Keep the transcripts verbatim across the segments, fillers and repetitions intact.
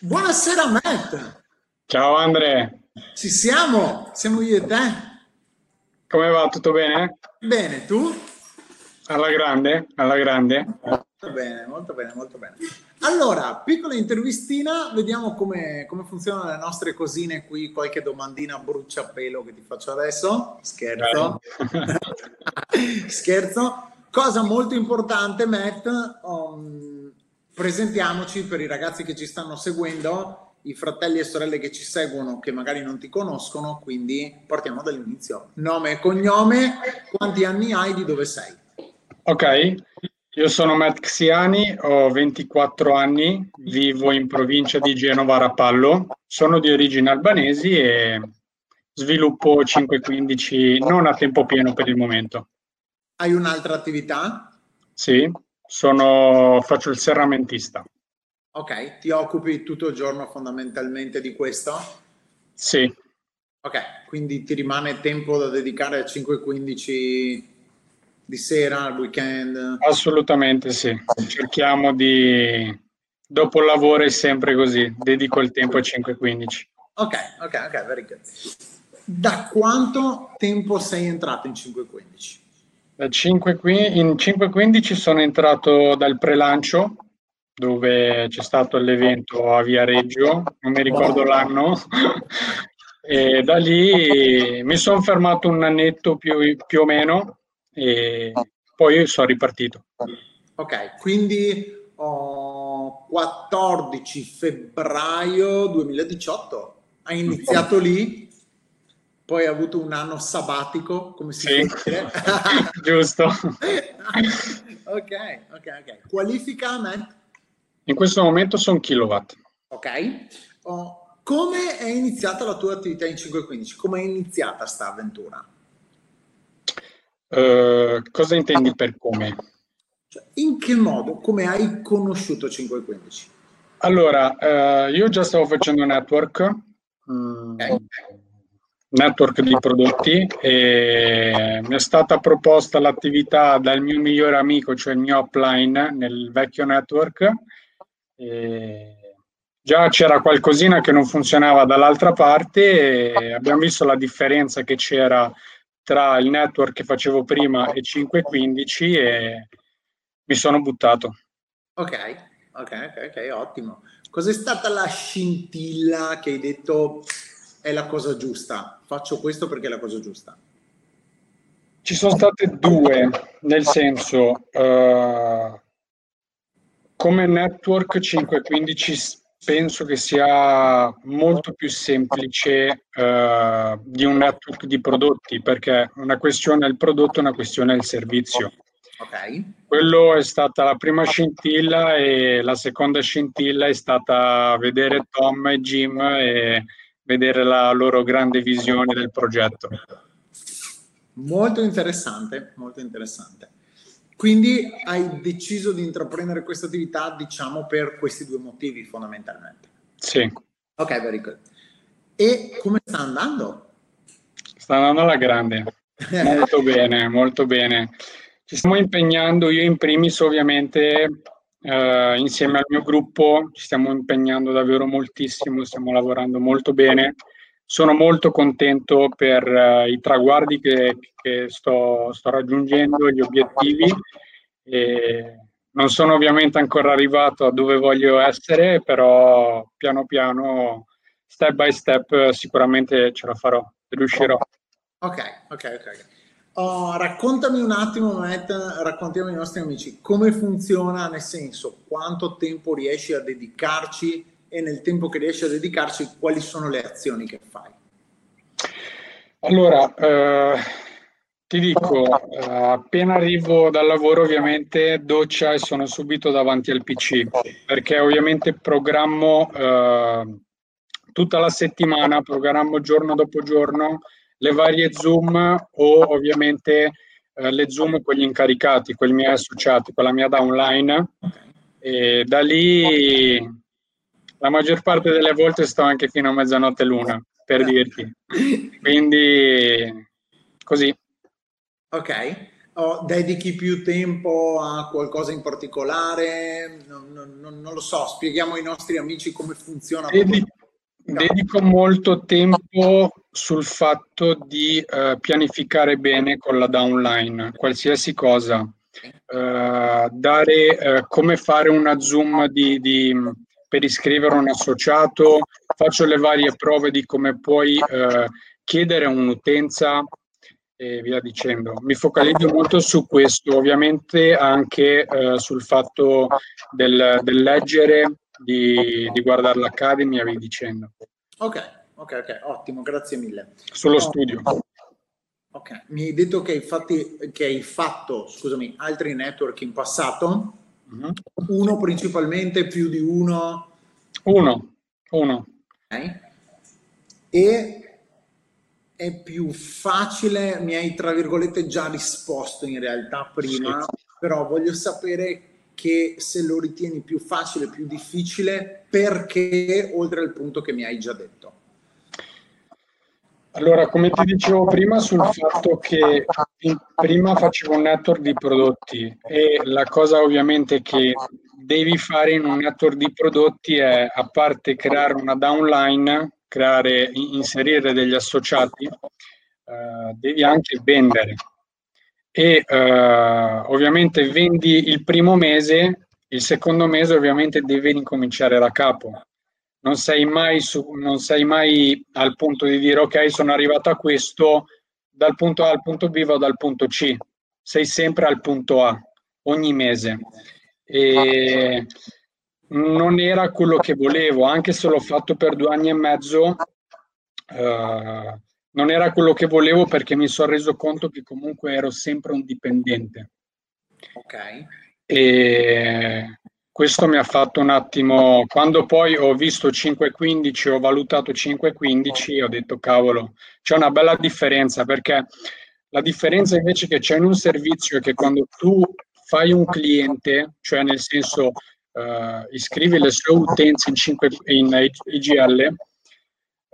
Buonasera Matt. Ciao Andre. Ci siamo, siamo io e te. Come va? Tutto bene? Bene, tu? Alla grande, alla grande. Molto bene, molto bene, molto bene. Allora, piccola intervistina, vediamo come, come funzionano le nostre cosine qui, qualche domandina a bruciapelo che ti faccio adesso. Scherzo. Scherzo. Cosa molto importante, Matt, um, presentiamoci per i ragazzi che ci stanno seguendo, i fratelli e sorelle che ci seguono, che magari non ti conoscono, quindi partiamo dall'inizio. Nome e cognome, quanti anni hai, di dove sei? Ok, io sono Matt Xhani, ho ventiquattro anni, vivo in provincia di Genova, Rapallo, sono di origini albanesi e sviluppo cinque quindici non a tempo pieno per il momento. Hai un'altra attività? Sì. Sono, faccio il serramentista. Ok, ti occupi tutto il giorno fondamentalmente di questo? Sì. Ok, quindi ti rimane tempo da dedicare a cinque quindici di sera, al weekend? Assolutamente sì, cerchiamo di, dopo il lavoro è sempre così, dedico il tempo a cinque quindici. Ok, ok, ok, very good. Da quanto tempo sei entrato in cinque quindici? In cinque quindici sono entrato dal prelancio, dove c'è stato l'evento a Viareggio, non mi ricordo l'anno, e da lì mi sono fermato un annetto più, più o meno e poi sono ripartito. Ok, quindi oh, quattordici febbraio duemiladiciotto, hai iniziato lì? Poi ha avuto un anno sabbatico, come si sì. può dire. Giusto. Ok, ok, ok. Qualifica, Matt? In questo momento sono kilowatt. Ok. Oh, come è iniziata la tua attività in cinque quindici? Come è iniziata sta avventura? Uh, cosa intendi per come? Cioè, in che modo? Come hai conosciuto cinque quindici? Allora, uh, io già stavo facendo network. Mm. Ok. Network di prodotti e mi è stata proposta l'attività dal mio migliore amico, cioè il mio upline nel vecchio network. E già c'era qualcosina che non funzionava dall'altra parte e abbiamo visto la differenza che c'era tra il network che facevo prima e cinque quindici e mi sono buttato. Ok, ok, ok, okay, ottimo. Cos'è stata la scintilla che hai detto è la cosa giusta, faccio questo perché è la cosa giusta? Ci sono state due, nel senso uh, come network cinque quindici penso che sia molto più semplice uh, di un network di prodotti, perché una questione è il prodotto, una questione è il servizio. Okay. Quello è stata la prima scintilla e la seconda scintilla è stata vedere Tom e Jim e vedere la loro grande visione del progetto. Molto interessante, molto interessante. Quindi hai deciso di intraprendere questa attività, diciamo, per questi due motivi fondamentalmente. Sì. Ok, very good. E come sta andando? Sta andando alla grande. Molto bene, molto bene. Ci stiamo impegnando, io in primis ovviamente... Uh, insieme al mio gruppo ci stiamo impegnando davvero moltissimo, stiamo lavorando molto bene, sono molto contento per uh, i traguardi che, che sto, sto raggiungendo, gli obiettivi, e non sono ovviamente ancora arrivato a dove voglio essere, però piano piano, step by step, sicuramente ce la farò, riuscirò. Ok, ok, ok. Oh, raccontami un attimo, Matt, raccontiamo ai nostri amici come funziona, nel senso quanto tempo riesci a dedicarci e nel tempo che riesci a dedicarci quali sono le azioni che fai? Allora, eh, ti dico, eh, appena arrivo dal lavoro ovviamente doccia e sono subito davanti al P C, perché ovviamente programmo eh, tutta la settimana, programmo giorno dopo giorno, le varie Zoom o ovviamente eh, le Zoom con gli incaricati, con i miei associati, con la mia downline. E da lì la maggior parte delle volte sto anche fino a mezzanotte l'una, per dirti. Quindi così. Ok. o dedichi più tempo a qualcosa in particolare? Non, non, non lo so, spieghiamo ai nostri amici come funziona. Dedico, dedico molto tempo sul fatto di uh, pianificare bene con la downline, qualsiasi cosa, uh, dare uh, come fare una Zoom di, di, per iscrivere un associato, faccio le varie prove di come puoi uh, chiedere un'utenza e via dicendo. Mi focalizzo molto su questo, ovviamente anche eh, sul fatto del, del leggere, di, di guardare l'Academy e via dicendo. Ok, ok, ok, ottimo, grazie mille. Sullo oh, studio. Ok, mi hai detto che hai, fatti, che hai fatto, scusami, altri network in passato, mm-hmm. uno principalmente, più di uno? Uno, uno. Ok. E... è più facile, mi hai tra virgolette già risposto in realtà prima, sì. Però voglio sapere che se lo ritieni più facile, più difficile, perché oltre al punto che mi hai già detto. Allora, come ti dicevo prima, sul fatto che prima facevo un network di prodotti e la cosa ovviamente che devi fare in un network di prodotti è, a parte creare una downline, creare, inserire degli associati, eh, devi anche vendere e eh, ovviamente vendi il primo mese, il secondo mese ovviamente devi ricominciare da capo, non sei mai su, non sei mai al punto di dire ok, sono arrivato a questo, dal punto A al punto B vado dal punto C, sei sempre al punto A ogni mese e non era quello che volevo, anche se l'ho fatto per due anni e mezzo, eh, non era quello che volevo perché mi sono reso conto che comunque ero sempre un dipendente. Ok. E questo mi ha fatto un attimo, quando poi ho visto cinque quindici, ho valutato cinque quindici, ho detto cavolo, c'è una bella differenza, perché la differenza invece che c'è in un servizio è che quando tu fai un cliente, cioè nel senso... Uh, iscrivi le sue utenze in, cinque, in I G L,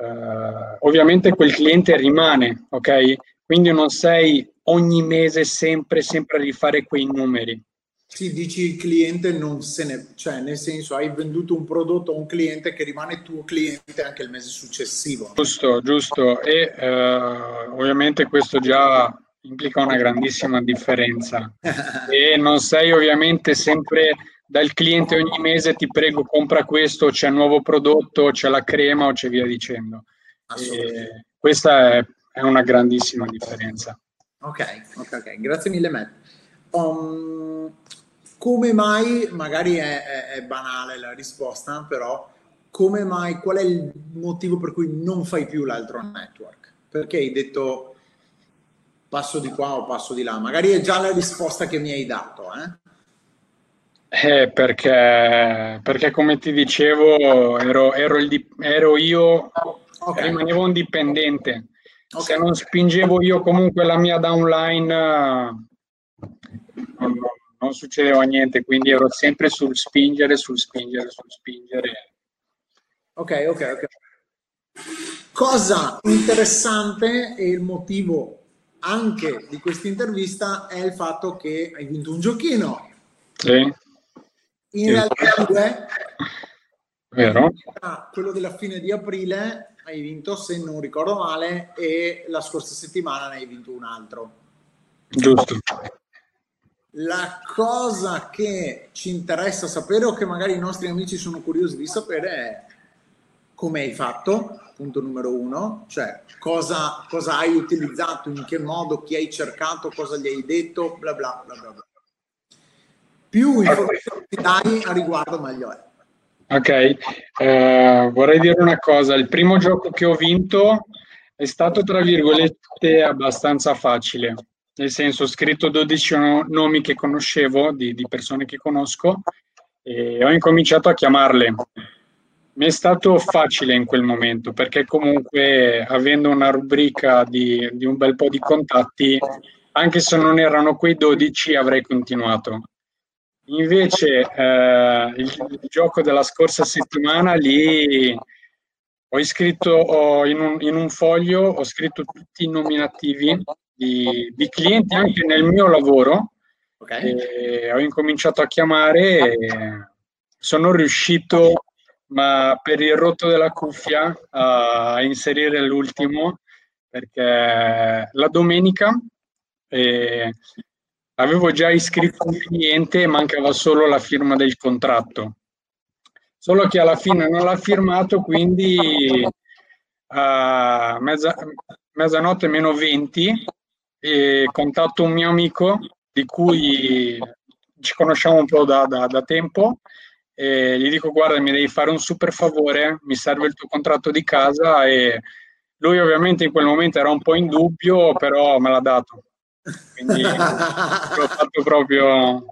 uh, ovviamente quel cliente rimane, ok? Quindi non sei ogni mese sempre, sempre a rifare quei numeri. Sì, dici il cliente non se ne... cioè nel senso hai venduto un prodotto a un cliente che rimane tuo cliente anche il mese successivo. Giusto, giusto. E uh, ovviamente questo già implica una grandissima differenza. E non sei ovviamente sempre... dal cliente ogni mese ti prego compra questo, c'è il nuovo prodotto, c'è la crema o c'è via dicendo. E questa è, è una grandissima differenza. Ok, ok, ok, grazie mille Matt. Um, come mai, magari è, è, è banale la risposta, però come mai, qual è il motivo per cui non fai più l'altro network? Perché hai detto passo di qua o passo di là? Magari è già la risposta che mi hai dato, eh? Eh, perché, perché come ti dicevo ero, ero, il, ero io, okay. Rimanevo un dipendente, okay. Se non spingevo io comunque la mia downline non, non succedeva niente, quindi ero sempre sul spingere, sul spingere, sul spingere. Ok, ok, ok. Cosa interessante e il motivo anche di questa intervista è il fatto che hai vinto un giochino. Sì. In realtà, due, vero? Quello della fine di aprile hai vinto, se non ricordo male, e la scorsa settimana ne hai vinto un altro. Giusto. La cosa che ci interessa sapere, o che magari i nostri amici sono curiosi di sapere, è come hai fatto, punto numero uno, cioè cosa, cosa hai utilizzato, in che modo, chi hai cercato, cosa gli hai detto, bla bla bla bla bla. Più informazioni dai a riguardo meglio è. Ok, eh, vorrei dire una cosa, il primo gioco che ho vinto è stato tra virgolette abbastanza facile, nel senso ho scritto dodici nomi che conoscevo, di, di persone che conosco, e ho incominciato a chiamarle. Mi è stato facile in quel momento, perché comunque avendo una rubrica di, di un bel po' di contatti, anche se non erano quei dodici avrei continuato. Invece eh, il, il gioco della scorsa settimana lì ho iscritto ho, in, un, in un foglio ho scritto tutti i nominativi di, di clienti anche nel mio lavoro. Okay. E ho incominciato a chiamare e sono riuscito, ma per il rotto della cuffia, a inserire l'ultimo, perché la domenica eh, avevo già iscritto un cliente, mancava solo la firma del contratto. Solo che alla fine non l'ha firmato, quindi a mezza, mezzanotte meno venti, e contatto un mio amico di cui ci conosciamo un po' da, da, da tempo, e gli dico: guarda, mi devi fare un super favore, mi serve il tuo contratto di casa. E lui ovviamente in quel momento era un po' in dubbio, però me l'ha dato. Quindi l'ho fatto proprio...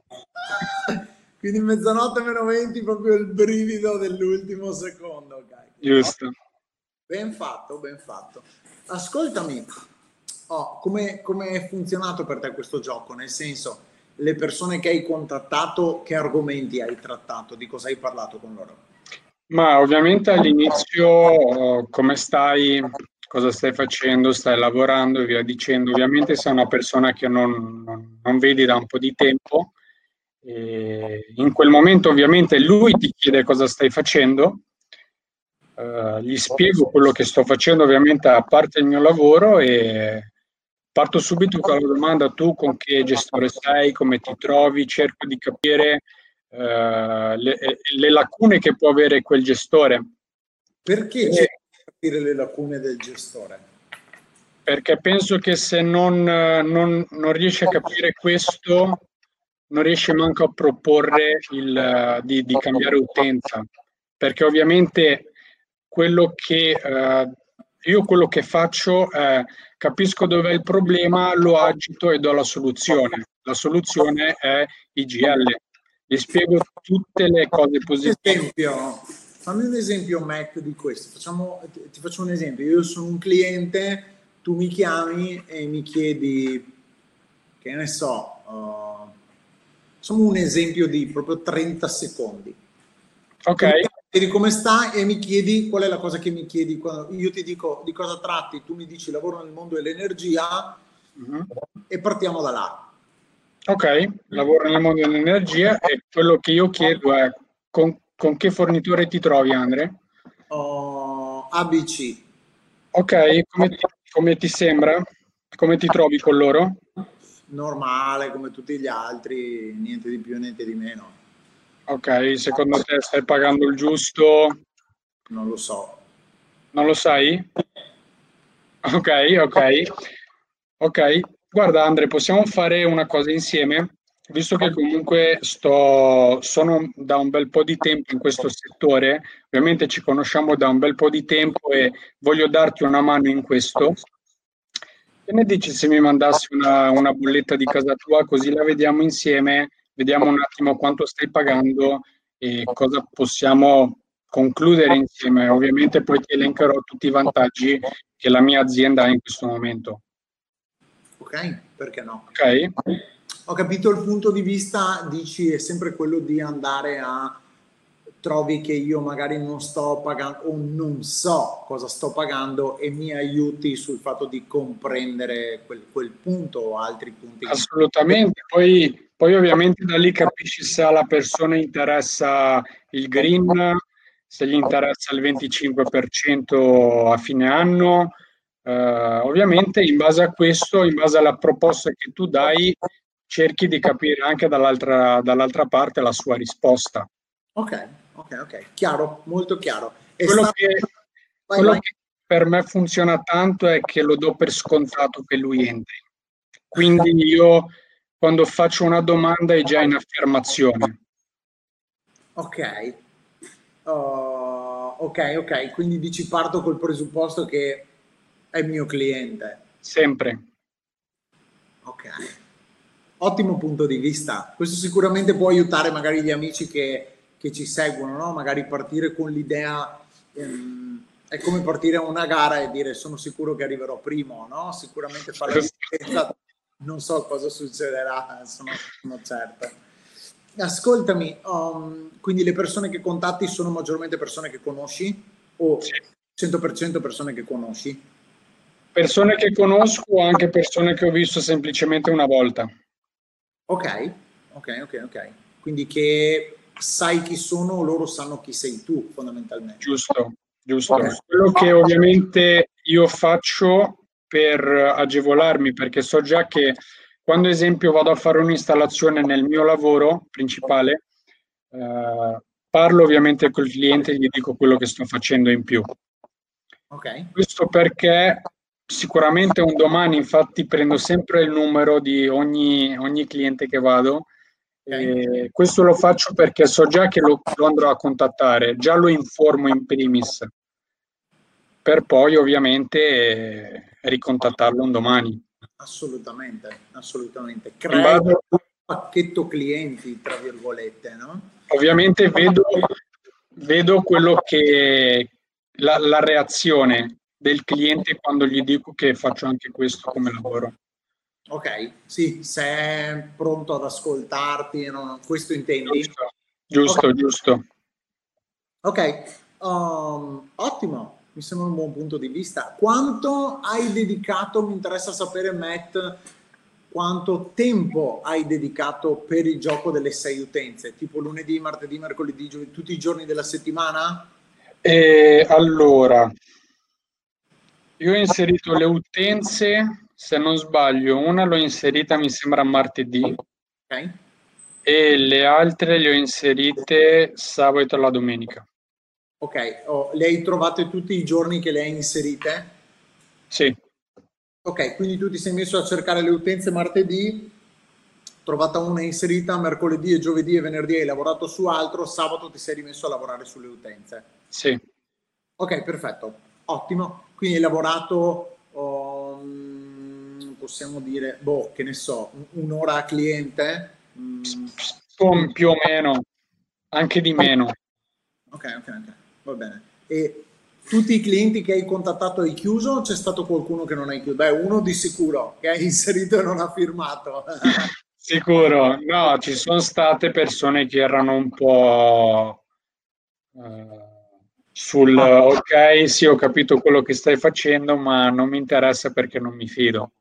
Quindi mezzanotte meno venti, proprio il brivido dell'ultimo secondo. Okay. Giusto. Ben fatto, ben fatto. Ascoltami, oh, come è funzionato per te questo gioco? Nel senso, le persone che hai contattato, che argomenti hai trattato? Di cosa hai parlato con loro? Ma ovviamente all'inizio, come stai, cosa stai facendo, stai lavorando e via dicendo. Ovviamente sei una persona che non, non, non vedi da un po' di tempo. E in quel momento ovviamente lui ti chiede cosa stai facendo, uh, gli spiego quello che sto facendo, ovviamente a parte il mio lavoro, e parto subito con la domanda: tu con che gestore sei, come ti trovi? Cerco di capire uh, le, le lacune che può avere quel gestore. Perché e... cerco di capire le lacune del gestore? Perché penso che se non, non, non riesci a capire questo, non riesce manco a proporre il, uh, di, di cambiare utenza, perché ovviamente quello che uh, io quello che faccio è capisco dov'è il problema, lo agito e do la soluzione. La soluzione è I G L. Vi spiego tutte le cose positive. Esempio, fammi un esempio, Matt, di questo. Facciamo, ti faccio un esempio. Io sono un cliente, tu mi chiami e mi chiedi, che ne so... Uh, Facciamo un esempio di proprio trenta secondi. Ok. Mi chiedi come sta e mi chiedi qual è la cosa che mi chiedi. Quando io ti dico di cosa tratti, tu mi dici lavoro nel mondo dell'energia, mm-hmm. e partiamo da là. Ok, lavoro nel mondo dell'energia, e quello che io chiedo è: con, con che fornitore ti trovi, Andre? Uh, A B C. Ok, come ti, come ti sembra? Come ti trovi con loro? Normale, come tutti gli altri, niente di più, niente di meno. Ok, secondo te stai pagando il giusto? Non lo so. Non lo sai? Ok, ok. Ok, guarda Andre, possiamo fare una cosa insieme? Visto che comunque sto, sono da un bel po' di tempo in questo settore, ovviamente ci conosciamo da un bel po' di tempo e voglio darti una mano in questo. Che ne dici se mi mandassi una, una bolletta di casa tua, così la vediamo insieme, vediamo un attimo quanto stai pagando e cosa possiamo concludere insieme. Ovviamente poi ti elencherò tutti i vantaggi che la mia azienda ha in questo momento. Ok, perché no? Okay. Ho capito il punto di vista, dici, è sempre quello di andare a... trovi che io magari non sto pagando o non so cosa sto pagando e mi aiuti sul fatto di comprendere quel, quel punto o altri punti. Assolutamente, poi, poi ovviamente da lì capisci se alla persona interessa il green, se gli interessa il venticinque per cento a fine anno, eh, ovviamente in base a questo, in base alla proposta che tu dai, cerchi di capire anche dall'altra dall'altra parte la sua risposta. Ok, ok, ok, chiaro, molto chiaro. E quello sta... che, vai, quello vai. Che per me funziona tanto è che lo do per scontato che lui entri. Quindi io quando faccio una domanda è già in affermazione. Ok, uh, ok, ok, quindi dici parto col presupposto che è mio cliente. Sempre. Ok, ottimo punto di vista. Questo sicuramente può aiutare magari gli amici che... che ci seguono, no? Magari partire con l'idea, ehm, è come partire a una gara e dire sono sicuro che arriverò primo, no? Sicuramente fa la differenza, non so cosa succederà, sono, sono certo. Ascoltami, um, quindi le persone che contatti sono maggiormente persone che conosci o cento per cento persone che conosci? Persone che conosco, anche persone che ho visto semplicemente una volta. Ok, ok, ok, ok. Quindi che sai chi sono, loro sanno chi sei tu, fondamentalmente. Giusto, giusto. Okay. Quello che ovviamente io faccio per agevolarmi, perché so già che quando, ad esempio, vado a fare un'installazione nel mio lavoro principale, eh, parlo ovviamente col cliente e gli dico quello che sto facendo in più. Okay. Questo perché sicuramente un domani, infatti, prendo sempre il numero di ogni, ogni cliente che vado. E questo lo faccio perché so già che lo, lo andrò a contattare, già lo informo in primis, per poi ovviamente ricontattarlo un domani. Assolutamente, assolutamente. Crei un pacchetto clienti, tra virgolette, no? Ovviamente vedo, vedo quello che la, la reazione del cliente quando gli dico che faccio anche questo come lavoro. Ok, sì, se è pronto ad ascoltarti, no? Questo intendi? Giusto, giusto. Ok, giusto. Okay. Um, ottimo, mi sembra un buon punto di vista. Quanto hai dedicato, mi interessa sapere, Matt, quanto tempo hai dedicato per il gioco delle sei utenze? Tipo lunedì, martedì, mercoledì, giovedì, tutti i giorni della settimana? Eh, allora, io ho inserito le utenze... Se non sbaglio, una l'ho inserita, mi sembra, martedì, okay. E le altre le ho inserite sabato e la domenica. Ok, oh, le hai trovate tutti i giorni che le hai inserite? Sì. Ok, quindi tu ti sei messo a cercare le utenze martedì, trovata una inserita, mercoledì e giovedì e venerdì hai lavorato su altro, sabato ti sei rimesso a lavorare sulle utenze? Sì. Ok, perfetto, ottimo. Quindi hai lavorato... Oh, possiamo dire, boh, che ne so, un'ora a cliente? Mm. Più o meno, anche di meno. Ok, ok, ok, va bene. E tutti i clienti che hai contattato hai chiuso o c'è stato qualcuno che non hai chiuso? Beh, uno di sicuro, che hai inserito e non ha firmato. Sicuro, no, ci sono state persone che erano un po' eh, sul ok, sì, ho capito quello che stai facendo, ma non mi interessa perché non mi fido.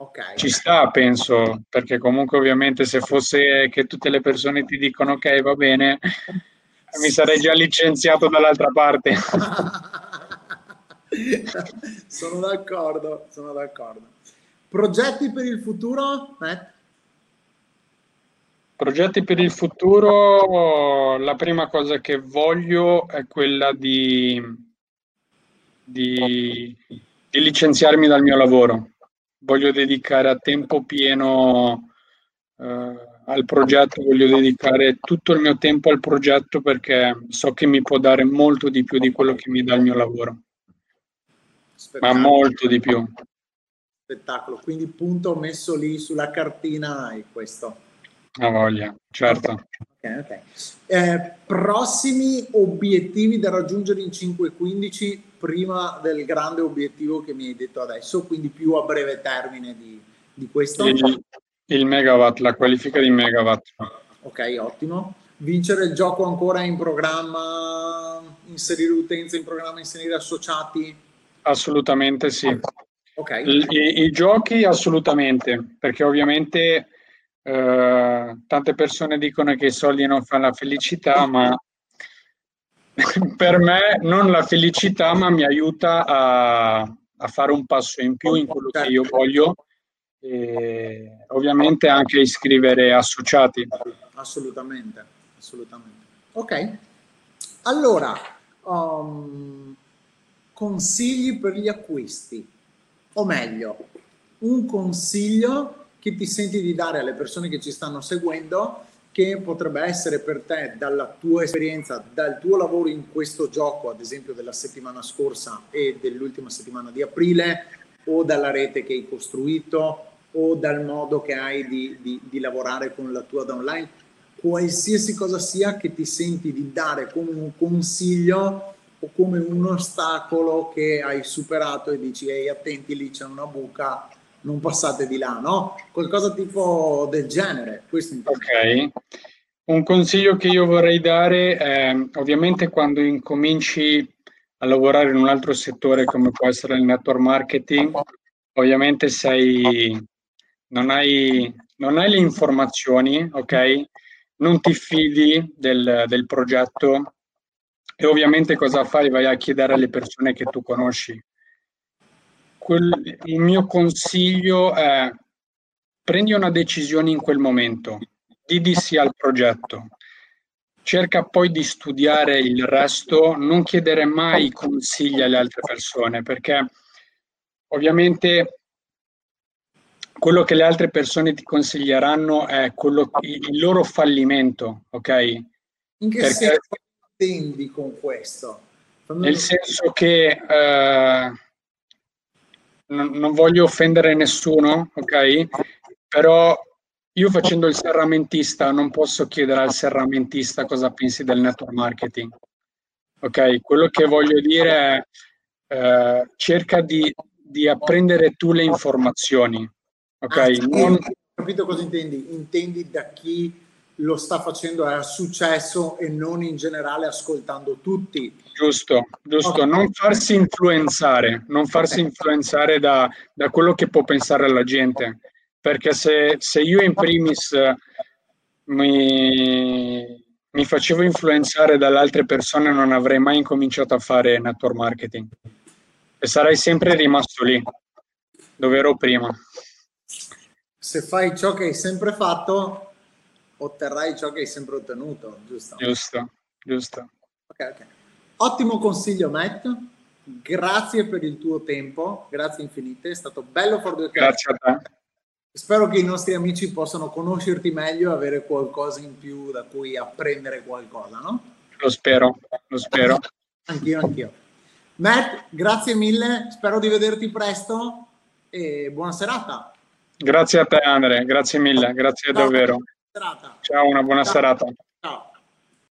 Okay. Ci sta, penso, perché comunque ovviamente se fosse che tutte le persone ti dicono ok, va bene, mi sarei già licenziato dall'altra parte. Sono d'accordo, sono d'accordo. Progetti per il futuro? Matt? Progetti per il futuro, la prima cosa che voglio è quella di, di, di licenziarmi dal mio lavoro. Voglio dedicare a tempo pieno eh, al progetto, voglio dedicare tutto il mio tempo al progetto perché so che mi può dare molto di più di quello che mi dà il mio lavoro. Ma molto di più. Spettacolo, quindi punto messo lì sulla cartina è questo. A voglia, certo. Okay, okay. Eh, prossimi obiettivi da raggiungere in cinque quindici prima del grande obiettivo che mi hai detto adesso, quindi più a breve termine di, di questo? Il, il megawatt, la qualifica di megawatt. Ok, ottimo. Vincere il gioco ancora in programma, inserire utenze in programma, inserire associati? Assolutamente sì. Okay. I, i, i giochi assolutamente, perché ovviamente... Uh, tante persone dicono che i soldi non fanno la felicità, ma per me non la felicità, ma mi aiuta a, a fare un passo in più in quello che io voglio e ovviamente anche iscrivere associati. Assolutamente, assolutamente. Ok, allora um, consigli per gli acquisti, o meglio un consiglio che ti senti di dare alle persone che ci stanno seguendo, che potrebbe essere per te, dalla tua esperienza, dal tuo lavoro in questo gioco, ad esempio della settimana scorsa e dell'ultima settimana di aprile, o dalla rete che hai costruito, o dal modo che hai di, di, di lavorare con la tua downline, qualsiasi cosa sia che ti senti di dare come un consiglio o come un ostacolo che hai superato e dici, ehi, attenti, lì c'è una buca, non passate di là, no? Qualcosa tipo del genere. Questo ok, un consiglio che io vorrei dare è, ovviamente quando incominci a lavorare in un altro settore come può essere il network marketing, ovviamente sei, non hai, non hai le informazioni, ok? Non ti fidi del, del progetto e ovviamente cosa fai? Vai a chiedere alle persone che tu conosci. Quel, il mio consiglio è: prendi una decisione in quel momento, di di sì al progetto, cerca poi di studiare il resto, non chiedere mai consigli alle altre persone, perché ovviamente quello che le altre persone ti consiglieranno è quello, il loro fallimento, ok? In che perché senso intendi con questo? Fammi nel senso che eh, non, non voglio offendere nessuno, ok? Però io facendo il serramentista non posso chiedere al serramentista cosa pensi del network marketing. Ok, quello che voglio dire è eh, cerca di, di apprendere tu le informazioni. Ok, ah, non ho capito cosa intendi. Intendi da chi lo sta facendo a successo e non in generale ascoltando tutti. Giusto, giusto. Okay. Non farsi influenzare, non farsi influenzare da, da quello che può pensare la gente. Perché se, se io in primis mi, mi facevo influenzare dalle altre persone non avrei mai incominciato a fare network marketing e sarei sempre rimasto lì dove ero prima. Se fai ciò che hai sempre fatto otterrai ciò che hai sempre ottenuto, giusto? Giusto, giusto. Okay, okay. Ottimo consiglio, Matt. Grazie per il tuo tempo, grazie infinite, è stato bello fare due chiacchiere. Grazie a te. Spero che i nostri amici possano conoscerti meglio e avere qualcosa in più da cui apprendere qualcosa, no? Lo spero, lo spero. Anch'io, anch'io. Matt, grazie mille, spero di vederti presto e buona serata. Grazie a te, Andre, grazie mille, grazie davvero. Buona serata. Ciao, una buona serata. Ciao.